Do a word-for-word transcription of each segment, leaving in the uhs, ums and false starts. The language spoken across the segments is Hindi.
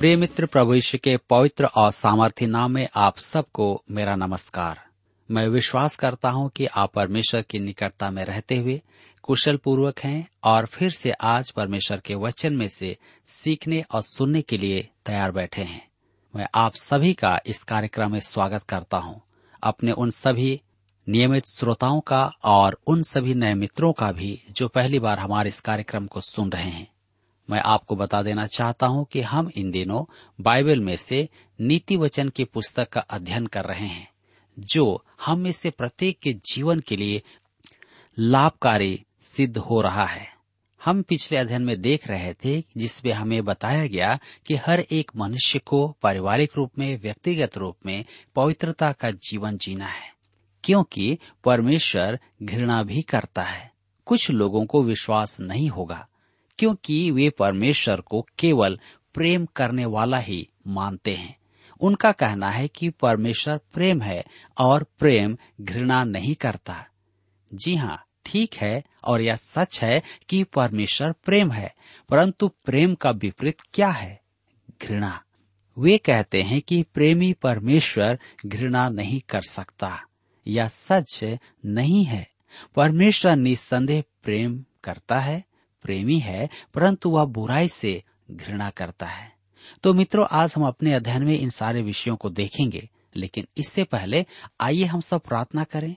प्रिय मित्र, प्रभु यीशु के पवित्र और सामर्थी नाम में आप सबको मेरा नमस्कार। मैं विश्वास करता हूं कि आप परमेश्वर की निकटता में रहते हुए कुशल पूर्वक हैं और फिर से आज परमेश्वर के वचन में से सीखने और सुनने के लिए तैयार बैठे हैं। मैं आप सभी का इस कार्यक्रम में स्वागत करता हूं। अपने उन सभी नियमित श्रोताओं का और उन सभी नए मित्रों का भी जो पहली बार हमारे इस कार्यक्रम को सुन रहे हैं। मैं आपको बता देना चाहता हूं कि हम इन दिनों बाइबल में से नीतिवचन की पुस्तक का अध्ययन कर रहे हैं, जो हम में से प्रत्येक के जीवन के लिए लाभकारी सिद्ध हो रहा है। हम पिछले अध्ययन में देख रहे थे जिसमें हमें बताया गया कि हर एक मनुष्य को पारिवारिक रूप में, व्यक्तिगत रूप में पवित्रता का जीवन जीना है, क्योंकि परमेश्वर घृणा भी करता है। कुछ लोगों को विश्वास नहीं होगा क्योंकि वे परमेश्वर को केवल प्रेम करने वाला ही मानते हैं। उनका कहना है कि परमेश्वर प्रेम है और प्रेम घृणा नहीं करता। जी हाँ, ठीक है, और यह सच है कि परमेश्वर प्रेम है, परंतु प्रेम का विपरीत क्या है? घृणा। वे कहते हैं कि प्रेमी परमेश्वर घृणा नहीं कर सकता। यह सच नहीं है। परमेश्वर निस्संदेह प्रेम करता है, प्रेमी है, परंतु वह बुराई से घृणा करता है। तो मित्रों, आज हम अपने अध्ययन में इन सारे विषयों को देखेंगे, लेकिन इससे पहले आइए हम सब प्रार्थना करें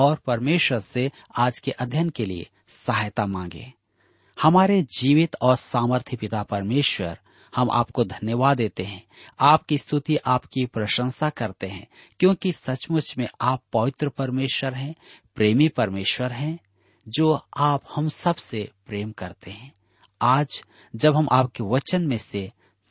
और परमेश्वर से आज के अध्ययन के लिए सहायता मांगे। हमारे जीवित और सामर्थ्य पिता परमेश्वर, हम आपको धन्यवाद देते हैं, आपकी स्तुति, आपकी प्रशंसा करते हैं, क्योंकि सचमुच में आप पवित्र परमेश्वर हैं, प्रेमी परमेश्वर हैं, जो आप हम सब से प्रेम करते हैं। आज जब हम आपके वचन में से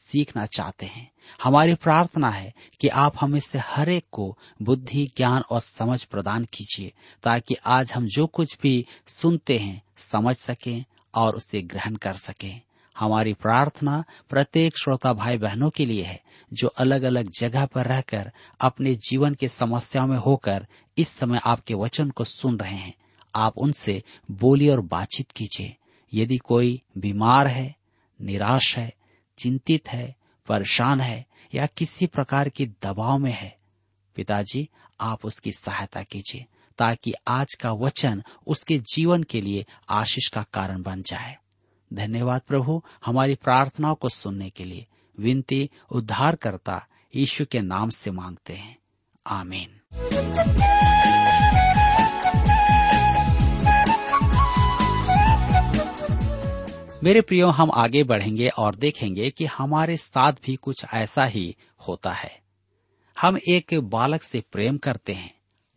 सीखना चाहते हैं, हमारी प्रार्थना है कि आप हमें से हर एक को बुद्धि, ज्ञान और समझ प्रदान कीजिए, ताकि आज हम जो कुछ भी सुनते हैं समझ सकें और उसे ग्रहण कर सकें। हमारी प्रार्थना प्रत्येक श्रोता भाई बहनों के लिए है जो अलग अलग जगह पर रहकर अपने जीवन की समस्याओं में होकर इस समय आपके वचन को सुन रहे हैं। आप उनसे बोलिए और बातचीत कीजिए। यदि कोई बीमार है, निराश है, चिंतित है, परेशान है या किसी प्रकार की दबाव में है, पिताजी आप उसकी सहायता कीजिए, ताकि आज का वचन उसके जीवन के लिए आशीष का कारण बन जाए। धन्यवाद प्रभु, हमारी प्रार्थनाओं को सुनने के लिए। विनती उद्धारकर्ता यीशु के नाम से मांगते हैं, आमीन। मेरे प्रियो, हम आगे बढ़ेंगे और देखेंगे कि हमारे साथ भी कुछ ऐसा ही होता है। हम एक बालक से प्रेम करते हैं,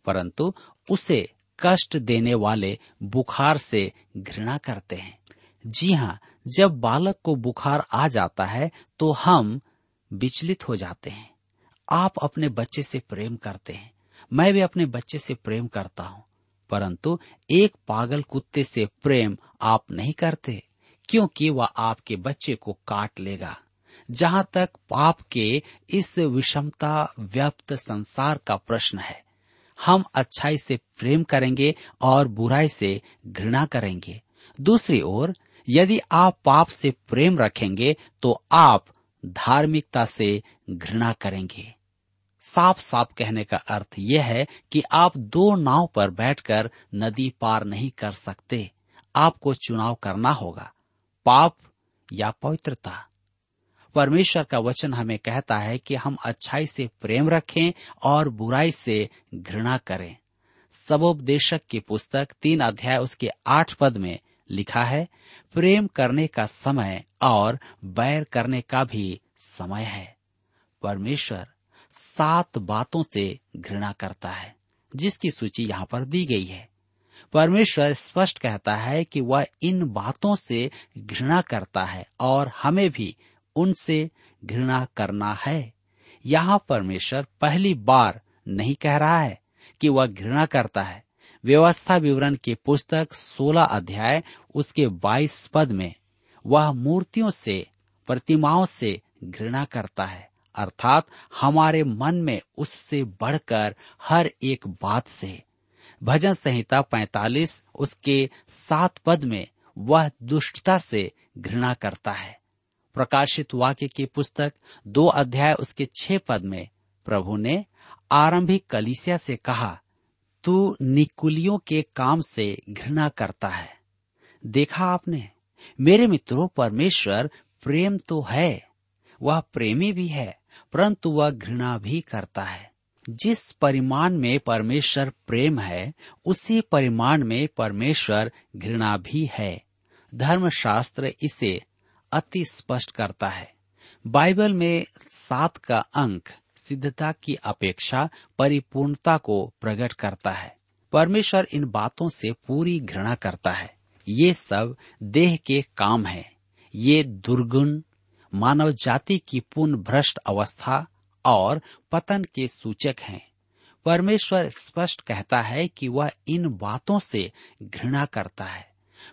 परंतु उसे कष्ट देने वाले बुखार से घृणा करते हैं। जी हाँ, जब बालक को बुखार आ जाता है तो हम विचलित हो जाते हैं। आप अपने बच्चे से प्रेम करते हैं, मैं भी अपने बच्चे से प्रेम करता हूँ, परंतु एक पागल कुत्ते से प्रेम आप नहीं करते, क्योंकि वह आपके बच्चे को काट लेगा। जहाँ तक पाप के इस विषमता व्याप्त संसार का प्रश्न है, हम अच्छाई से प्रेम करेंगे और बुराई से घृणा करेंगे। दूसरी ओर, यदि आप पाप से प्रेम रखेंगे तो आप धार्मिकता से घृणा करेंगे। साफ साफ कहने का अर्थ यह है कि आप दो नाव पर बैठकर नदी पार नहीं कर सकते। आपको चुनाव करना होगा, पाप या पवित्रता। परमेश्वर का वचन हमें कहता है कि हम अच्छाई से प्रेम रखें और बुराई से घृणा करें। सबोपदेशक की पुस्तक तीन अध्याय उसके आठ पद में लिखा है, प्रेम करने का समय और बैर करने का भी समय है। परमेश्वर सात बातों से घृणा करता है, जिसकी सूची यहाँ पर दी गई है। परमेश्वर स्पष्ट कहता है कि वह इन बातों से घृणा करता है और हमें भी उनसे घृणा करना है। यहाँ परमेश्वर पहली बार नहीं कह रहा है कि वह घृणा करता है। व्यवस्था विवरण की पुस्तक सोलह अध्याय उसके बाईस पद में वह मूर्तियों से, प्रतिमाओं से घृणा करता है, अर्थात हमारे मन में उससे बढ़कर हर एक बात से। भजन संहिता पैंतालीस उसके सात पद में वह दुष्टता से घृणा करता है। प्रकाशित वाक्य की पुस्तक दो अध्याय उसके छह पद में प्रभु ने आरंभिक कलीसिया से कहा, तू निकुलियों के काम से घृणा करता है। देखा आपने मेरे मित्रों, परमेश्वर प्रेम तो है, वह प्रेमी भी है, परंतु वह घृणा भी करता है। जिस परिमाण में परमेश्वर प्रेम है उसी परिमाण में परमेश्वर घृणा भी है। धर्मशास्त्र इसे अति स्पष्ट करता है। बाइबल में सात का अंक सिद्धता की अपेक्षा परिपूर्णता को प्रकट करता है। परमेश्वर इन बातों से पूरी घृणा करता है। ये सब देह के काम हैं। ये दुर्गुण मानव जाति की पूर्ण भ्रष्ट अवस्था और पतन के सूचक हैं। परमेश्वर स्पष्ट कहता है कि वह इन बातों से घृणा करता है।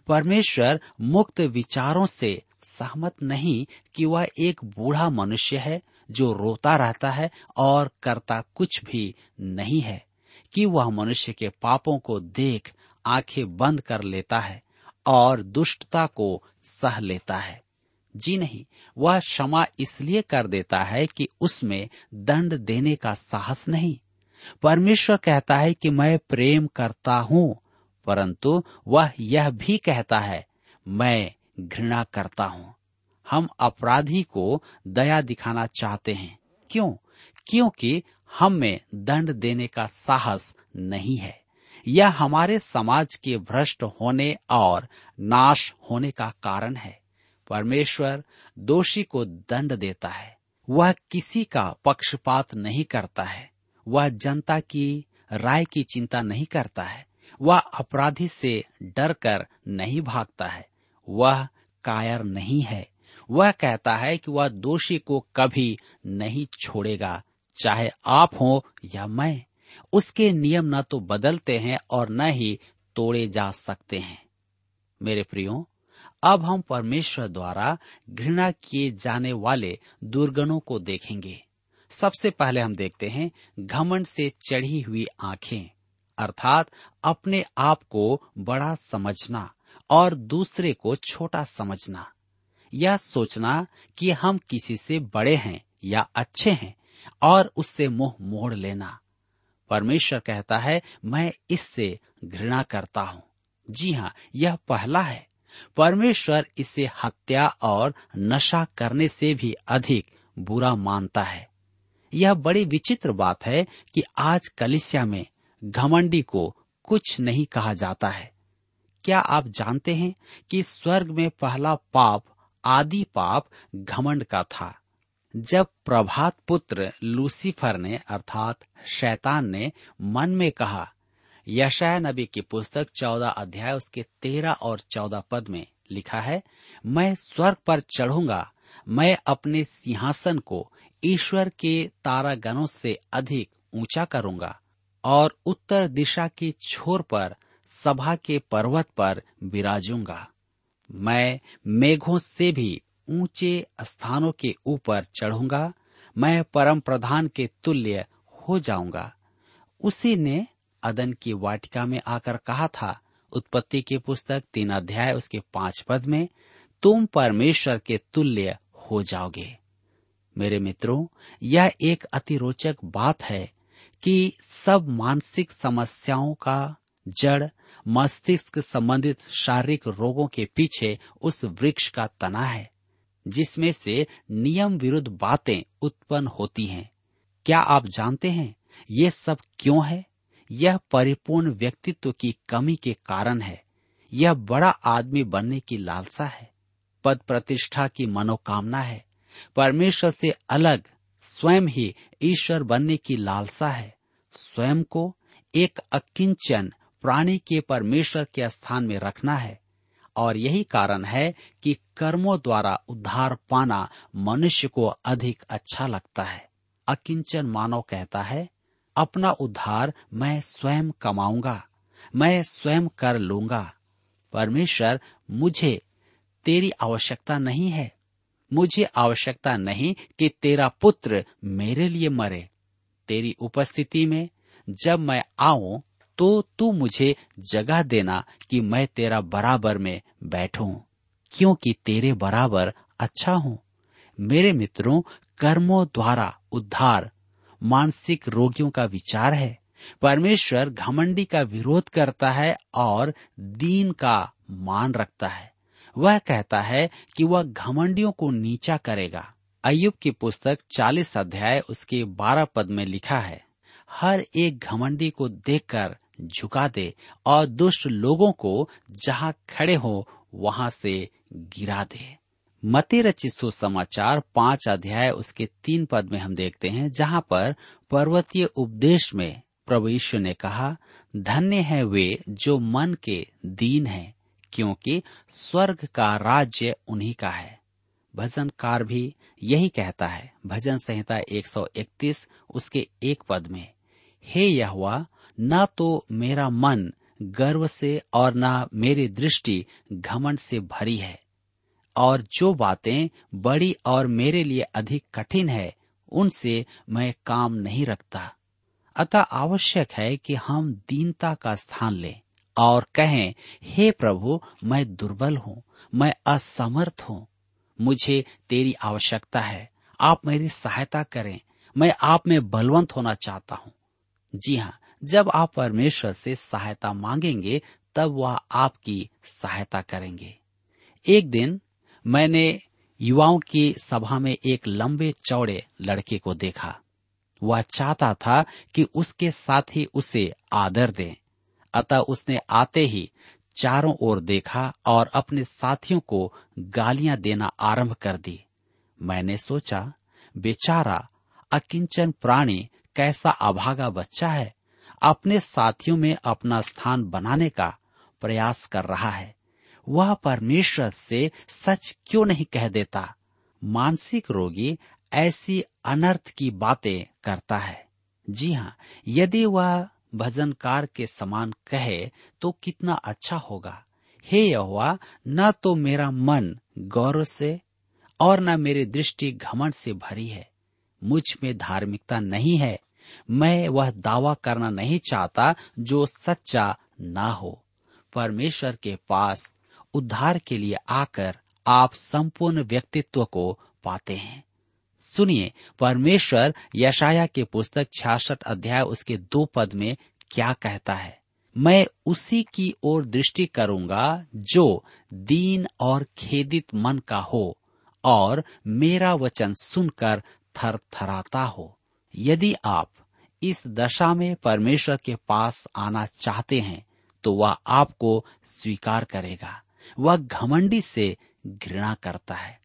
परमेश्वर मुक्त विचारों से सहमत नहीं कि वह एक बूढ़ा मनुष्य है जो रोता रहता है और करता कुछ भी नहीं है, कि वह मनुष्य के पापों को देख आंखें बंद कर लेता है और दुष्टता को सह लेता है। जी नहीं, वह क्षमा इसलिए कर देता है कि उसमें दंड देने का साहस नहीं। परमेश्वर कहता है कि मैं प्रेम करता हूँ, परंतु वह यह भी कहता है मैं घृणा करता हूँ। हम अपराधी को दया दिखाना चाहते हैं। क्यों? क्योंकि हम में दंड देने का साहस नहीं है। यह हमारे समाज के भ्रष्ट होने और नाश होने का कारण है। परमेश्वर दोषी को दंड देता है। वह किसी का पक्षपात नहीं करता है। वह जनता की राय की चिंता नहीं करता है। वह अपराधी से डरकर नहीं भागता है। वह कायर नहीं है। वह कहता है कि वह दोषी को कभी नहीं छोड़ेगा, चाहे आप हो या मैं। उसके नियम न तो बदलते हैं और न ही तोड़े जा सकते हैं। मेरे प्रियो, अब हम परमेश्वर द्वारा घृणा किए जाने वाले दुर्गुणों को देखेंगे। सबसे पहले हम देखते हैं घमंड से चढ़ी हुई आंखें, अर्थात अपने आप को बड़ा समझना और दूसरे को छोटा समझना। यह सोचना कि हम किसी से बड़े हैं या अच्छे हैं और उससे मुंह मोड़ लेना। परमेश्वर कहता है मैं इससे घृणा करता हूँ। जी हाँ, यह पहला है। परमेश्वर इसे हत्या और नशा करने से भी अधिक बुरा मानता है। यह बड़ी विचित्र बात है कि आज कलीसिया में घमंडी को कुछ नहीं कहा जाता है। क्या आप जानते हैं कि स्वर्ग में पहला पाप, आदि पाप घमंड का था। जब प्रभात पुत्र लूसीफर ने अर्थात शैतान ने मन में कहा, यशाया नबी की पुस्तक चौदह अध्याय उसके तेरह और चौदह पद में लिखा है, मैं स्वर्ग पर चढ़ूंगा, मैं अपने सिंहासन को ईश्वर के तारागणों से अधिक ऊंचा करूंगा और उत्तर दिशा के छोर पर सभा के पर्वत पर विराजूंगा। मैं मेघों से भी ऊंचे स्थानों के ऊपर चढ़ूंगा, मैं परम प्रधान के तुल्य हो जाऊंगा। उसी ने अदन की वाटिका में आकर कहा था, उत्पत्ति की पुस्तक तीन अध्याय उसके पांच पद में, तुम परमेश्वर के तुल्य हो जाओगे। मेरे मित्रों, यह एक अतिरोचक बात है कि सब मानसिक समस्याओं का जड़ मस्तिष्क संबंधित शारीरिक रोगों के पीछे उस वृक्ष का तना है जिसमें से नियम विरुद्ध बातें उत्पन्न होती हैं। क्या आप जानते हैं ये सब क्यों है? यह परिपूर्ण व्यक्तित्व की कमी के कारण है। यह बड़ा आदमी बनने की लालसा है, पद प्रतिष्ठा की मनोकामना है, परमेश्वर से अलग स्वयं ही ईश्वर बनने की लालसा है, स्वयं को एक अकिंचन प्राणी के परमेश्वर के स्थान में रखना है। और यही कारण है कि कर्मों द्वारा उद्धार पाना मनुष्य को अधिक अच्छा लगता है। अकिंचन मानव कहता है, अपना उद्धार मैं स्वयं कमाऊंगा, मैं स्वयं कर लूंगा। परमेश्वर, मुझे तेरी आवश्यकता नहीं है, मुझे आवश्यकता नहीं कि तेरा पुत्र मेरे लिए मरे। तेरी उपस्थिति में जब मैं आऊं तो तू मुझे जगह देना कि मैं तेरा बराबर में बैठूं, क्योंकि तेरे बराबर अच्छा हूं। मेरे मित्रों, कर्मों द्वारा उद्धार मानसिक रोगियों का विचार है। परमेश्वर घमंडी का विरोध करता है और दीन का मान रखता है। वह कहता है कि वह घमंडियों को नीचा करेगा। अय्यूब की पुस्तक चालीस अध्याय उसके बारह पद में लिखा है, हर एक घमंडी को देखकर झुका दे और दुष्ट लोगों को जहाँ खड़े हो वहाँ से गिरा दे। मत्ती रचित सुसमाचार पांच अध्याय उसके तीन पद में हम देखते हैं, जहाँ पर पर्वतीय उपदेश में प्रभु यीशु ने कहा, धन्य हैं वे जो मन के दीन हैं, क्योंकि स्वर्ग का राज्य उन्हीं का है। भजनकार भी यही कहता है। भजन संहिता एक सौ इकतीस उसके एक पद में, हे यहोवा, ना तो मेरा मन गर्व से और ना मेरी दृष्टि घमंड से भरी है, और जो बातें बड़ी और मेरे लिए अधिक कठिन है उनसे मैं काम नहीं रखता। अतः आवश्यक है कि हम दीनता का स्थान लें और कहें, हे प्रभु, मैं दुर्बल हूँ, मैं असमर्थ हूँ, मुझे तेरी आवश्यकता है, आप मेरी सहायता करें, मैं आप में बलवंत होना चाहता हूँ। जी हाँ, जब आप परमेश्वर से सहायता मांगेंगे तब वह आपकी सहायता करेंगे। एक दिन मैंने युवाओं की सभा में एक लंबे चौड़े लड़के को देखा। वह चाहता था कि उसके साथ ही उसे आदर दें। अतः उसने आते ही चारों ओर देखा और अपने साथियों को गालियां देना आरंभ कर दी। मैंने सोचा, बेचारा अकिंचन प्राणी कैसा अभागा बच्चा है, अपने साथियों में अपना स्थान बनाने का प्रयास कर रहा है। वह परमेश्वर से सच क्यों नहीं कह देता? मानसिक रोगी ऐसी अनर्थ की बातें करता है। जी हाँ, यदि वह भजनकार के समान कहे तो कितना अच्छा होगा। हे यहोवा, न तो मेरा मन गौरव से और न मेरी दृष्टि घमंड से भरी है, मुझ में धार्मिकता नहीं है, मैं वह दावा करना नहीं चाहता जो सच्चा ना हो। परमेश्वर के पास उद्धार के लिए आकर आप संपूर्ण व्यक्तित्व को पाते हैं। सुनिए, परमेश्वर यशाया के पुस्तक छियासठ अध्याय उसके दो पद में क्या कहता है, मैं उसी की ओर दृष्टि करूंगा जो दीन और खेदित मन का हो और मेरा वचन सुनकर थरथराता हो। यदि आप इस दशा में परमेश्वर के पास आना चाहते हैं तो वह आपको स्वीकार करेगा। वह घमंडी से घृणा करता है।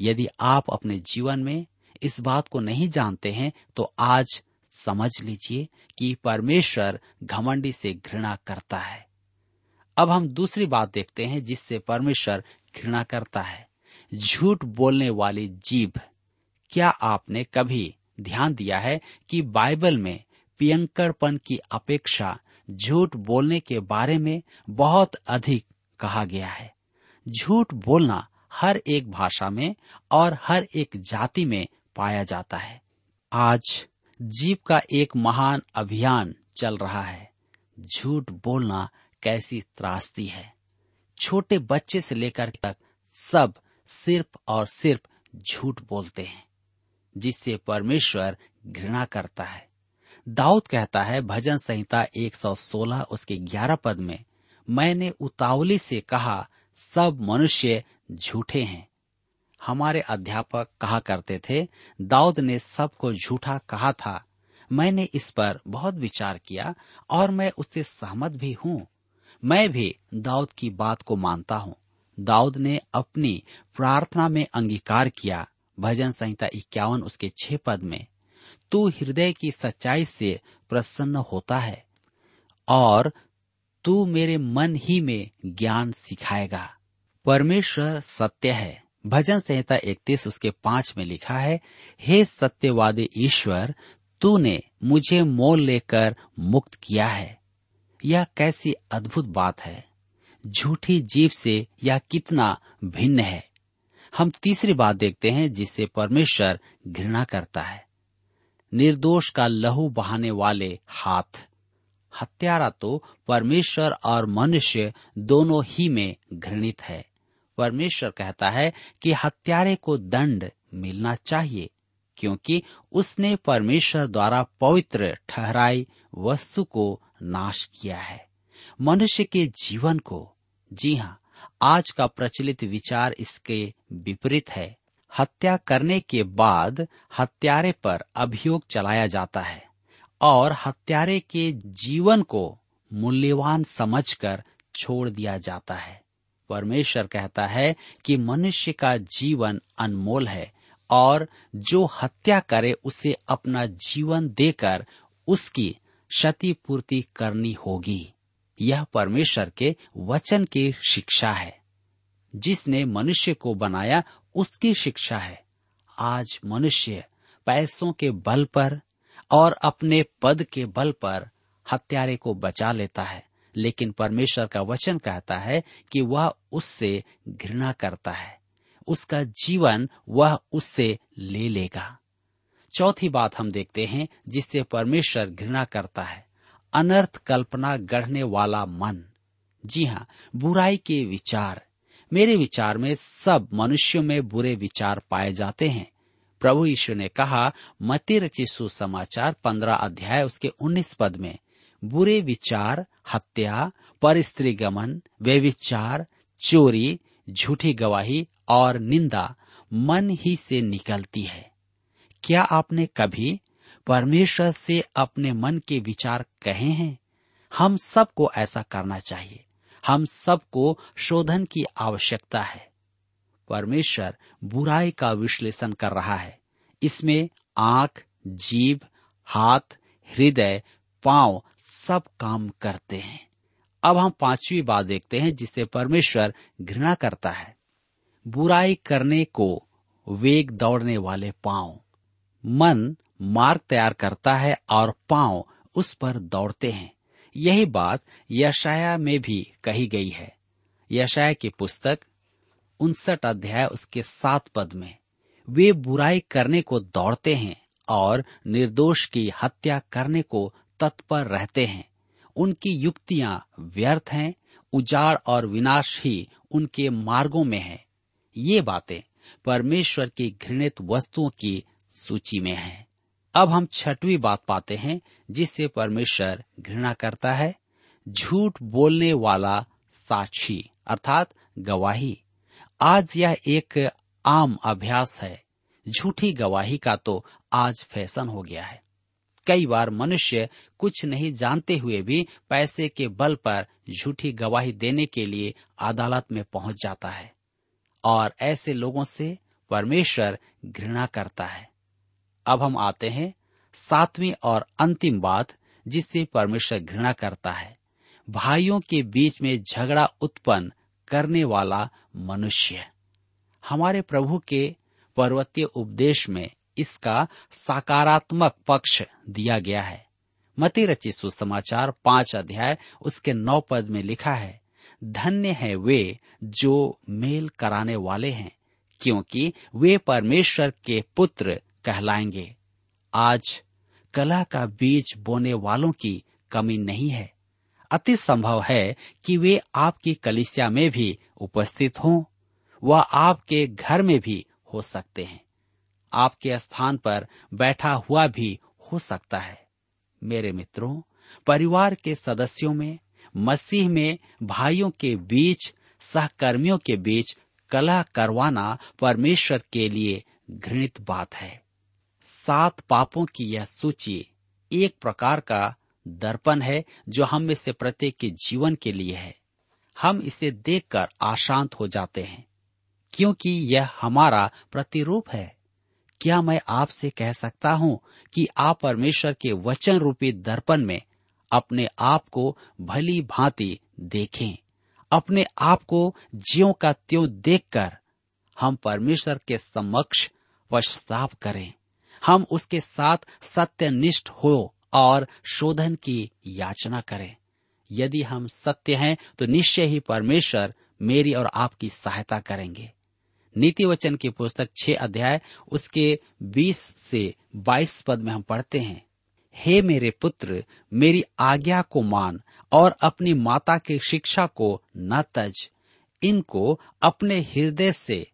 यदि आप अपने जीवन में इस बात को नहीं जानते हैं तो आज समझ लीजिए कि परमेश्वर घमंडी से घृणा करता है। अब हम दूसरी बात देखते हैं जिससे परमेश्वर घृणा करता है, झूठ बोलने वाली जीभ। क्या आपने कभी ध्यान दिया है कि बाइबल में पियंकड़पन की अपेक्षा झूठ बोलने के बारे में बहुत अधिक कहा गया है। झूठ बोलना हर एक भाषा में और हर एक जाति में पाया जाता है। आज जीभ का एक महान अभियान चल रहा है। झूठ बोलना कैसी त्रासदी है। छोटे बच्चे से लेकर तक सब सिर्फ और सिर्फ झूठ बोलते हैं, जिससे परमेश्वर घृणा करता है। दाऊद कहता है भजन संहिता एक सौ सोलह उसके ग्यारह पद में, मैंने उतावली से कहा, सब मनुष्य झूठे हैं। हमारे अध्यापक कहा करते थे, दाऊद ने सबको झूठा कहा था। मैंने इस पर बहुत विचार किया और मैं उससे सहमत भी हूँ। मैं भी दाऊद की बात को मानता हूँ। दाऊद ने अपनी प्रार्थना में अंगीकार किया। भजन संहिता इक्यावन उसके छह पद में, तू हृदय की सच्चाई से प्रसन्न होता है और तू मेरे मन ही में ज्ञान सिखाएगा। परमेश्वर सत्य है। भजन संहिता इकतीस उसके पांच में लिखा है, हे सत्यवादी ईश्वर, तूने मुझे मोल लेकर मुक्त किया है। यह कैसी अद्भुत बात है। झूठी जीभ से यह कितना भिन्न है। हम तीसरी बात देखते हैं जिससे परमेश्वर घृणा करता है, निर्दोष का लहू बहाने वाले हाथ। हत्यारा तो परमेश्वर और मनुष्य दोनों ही में घृणित है। परमेश्वर कहता है कि हत्यारे को दंड मिलना चाहिए, क्योंकि उसने परमेश्वर द्वारा पवित्र ठहराई वस्तु को नाश किया है, मनुष्य के जीवन को। जी हाँ, आज का प्रचलित विचार इसके विपरीत है। हत्या करने के बाद हत्यारे पर अभियोग चलाया जाता है और हत्यारे के जीवन को मूल्यवान समझकर छोड़ दिया जाता है। परमेश्वर कहता है कि मनुष्य का जीवन अनमोल है और जो हत्या करे उसे अपना जीवन देकर उसकी क्षतिपूर्ति करनी होगी। यह परमेश्वर के वचन की शिक्षा है, जिसने मनुष्य को बनाया उसकी शिक्षा है। आज मनुष्य पैसों के बल पर और अपने पद के बल पर हत्यारे को बचा लेता है, लेकिन परमेश्वर का वचन कहता है कि वह उससे घृणा करता है, उसका जीवन वह उससे ले लेगा। चौथी बात हम देखते हैं जिससे परमेश्वर घृणा करता है, अनर्थ कल्पना गढ़ने वाला मन। जी हाँ, बुराई के विचार। मेरे विचार में सब मनुष्यों में बुरे विचार पाए जाते हैं। प्रभु यीशु ने कहा मत्ती रचित सुसमाचार पंद्रह अध्याय उसके उन्नीस पद में, बुरे विचार हत्या, परस्त्रीगमन, व्यभिचार, चोरी, झूठी गवाही और निंदा मन ही से निकलती है। क्या आपने कभी परमेश्वर से अपने मन के विचार कहे हैं? हम सबको ऐसा करना चाहिए। हम सबको शोधन की आवश्यकता है। परमेश्वर बुराई का विश्लेषण कर रहा है। इसमें आंख, जीभ, हाथ, हृदय, पांव सब काम करते हैं। अब हम पांचवी बात देखते हैं जिसे परमेश्वर घृणा करता है, बुराई करने को वेग दौड़ने वाले पांव। मन मार्ग तैयार करता है और पांव उस पर दौड़ते हैं। यही बात यशाया में भी कही गई है। यशाया की पुस्तक उनसठ अध्याय उसके सात पद में, वे बुराई करने को दौड़ते हैं और निर्दोष की हत्या करने को तत्पर रहते हैं। उनकी युक्तियां व्यर्थ हैं, उजाड़ और विनाश ही उनके मार्गों में है। ये बातें परमेश्वर की घृणित वस्तुओं की सूची में है। अब हम छठवीं बात पाते हैं जिससे परमेश्वर घृणा करता है, झूठ बोलने वाला साक्षी अर्थात गवाही। आज यह एक आम अभ्यास है। झूठी गवाही का तो आज फैशन हो गया है। कई बार मनुष्य कुछ नहीं जानते हुए भी पैसे के बल पर झूठी गवाही देने के लिए अदालत में पहुंच जाता है और ऐसे लोगों से परमेश्वर घृणा करता है। अब हम आते हैं सातवीं और अंतिम बात जिससे परमेश्वर घृणा करता है, भाइयों के बीच में झगड़ा उत्पन्न करने वाला मनुष्य। हमारे प्रभु के पर्वतीय उपदेश में इसका सकारात्मक पक्ष दिया गया है। मत्ती रचित सुसमाचार पांच अध्याय उसके नौ पद में लिखा है, धन्य है वे जो मेल कराने वाले हैं, क्योंकि वे परमेश्वर के पुत्र कहलाएंगे। आज कला का बीज बोने वालों की कमी नहीं है। अति संभव है कि वे आपकी कलीसिया में भी उपस्थित हों, वह आपके घर में भी हो सकते हैं, आपके स्थान पर बैठा हुआ भी हो सकता है। मेरे मित्रों, परिवार के सदस्यों में, मसीह में, भाइयों के बीच, सहकर्मियों के बीच कलह करवाना परमेश्वर के लिए घृणित बात है। सात पापों की यह सूची एक प्रकार का दर्पण है जो हम में से प्रत्येक के जीवन के लिए है। हम इसे देखकर अशांत हो जाते हैं क्योंकि यह हमारा प्रतिरूप है। क्या मैं आपसे कह सकता हूं कि आप परमेश्वर के वचन रूपी दर्पण में अपने आप को भली भांति देखें, अपने आप को ज्यों का त्यों देखकर हम परमेश्वर के समक्ष पश्चाताप करें, हम उसके साथ सत्यनिष्ठ हो और शोधन की याचना करें। यदि हम सत्य हैं तो निश्चय ही परमेश्वर मेरी और आपकी सहायता करेंगे। नीतिवचन की पुस्तक छह अध्याय उसके बीस से बाईस पद में हम पढ़ते हैं, हे मेरे पुत्र, मेरी आज्ञा को मान और अपनी माता की शिक्षा को न तज, इनको अपने हृदय से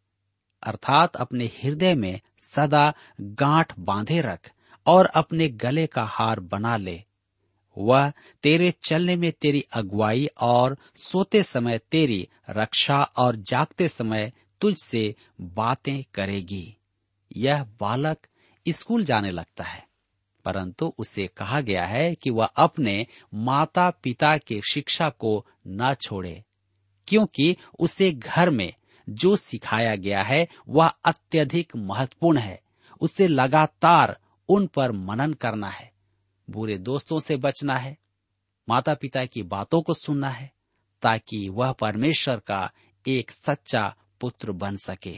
अर्थात अपने हृदय में सदा गांठ बांधे रख और अपने गले का हार बना ले। वह तेरे चलने में तेरी अगुवाई और सोते समय तेरी रक्षा और जागते समय तुझसे बातें करेगी। यह बालक स्कूल जाने लगता है, परंतु उसे कहा गया है कि वह अपने माता पिता के शिक्षा को न छोड़े, क्योंकि उसे घर में जो सिखाया गया है वह अत्यधिक महत्वपूर्ण है। उसे लगातार उन पर मनन करना है, बुरे दोस्तों से बचना है, माता पिता की बातों को सुनना है, ताकि वह परमेश्वर का एक सच्चा पुत्र बन सके।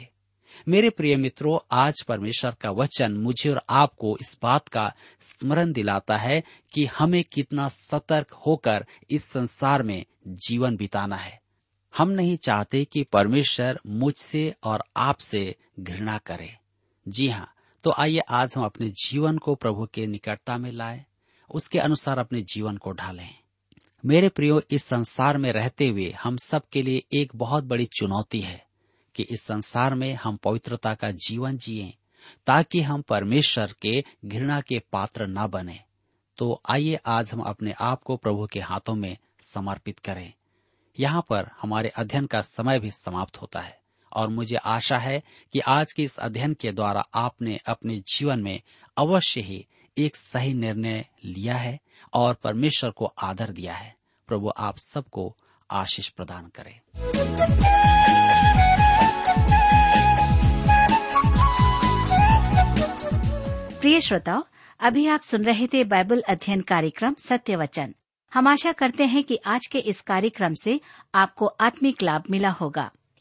मेरे प्रिय मित्रों, आज परमेश्वर का वचन मुझे और आपको इस बात का स्मरण दिलाता है कि हमें कितना सतर्क होकर इस संसार में जीवन बिताना है। हम नहीं चाहते कि परमेश्वर मुझसे और आपसे घृणा करे। जी हाँ, तो आइए आज हम अपने जीवन को प्रभु के निकटता में लाएं, उसके अनुसार अपने जीवन को ढालें। मेरे प्रियो, इस संसार में रहते हुए हम सब के लिए एक बहुत बड़ी चुनौती है कि इस संसार में हम पवित्रता का जीवन जिएं, ताकि हम परमेश्वर के घृणा के पात्र न बने। तो आइए आज हम अपने आप को प्रभु के हाथों में समर्पित करें। यहाँ पर हमारे अध्ययन का समय भी समाप्त होता है और मुझे आशा है कि आज के इस अध्ययन के द्वारा आपने अपने जीवन में अवश्य ही एक सही निर्णय लिया है और परमेश्वर को आदर दिया है। प्रभु आप सबको आशीष प्रदान करे। प्रिय श्रोताओ, अभी आप सुन रहे थे बाइबल अध्ययन कार्यक्रम सत्य वचन। हम आशा करते हैं कि आज के इस कार्यक्रम से आपको आत्मिक लाभ मिला होगा।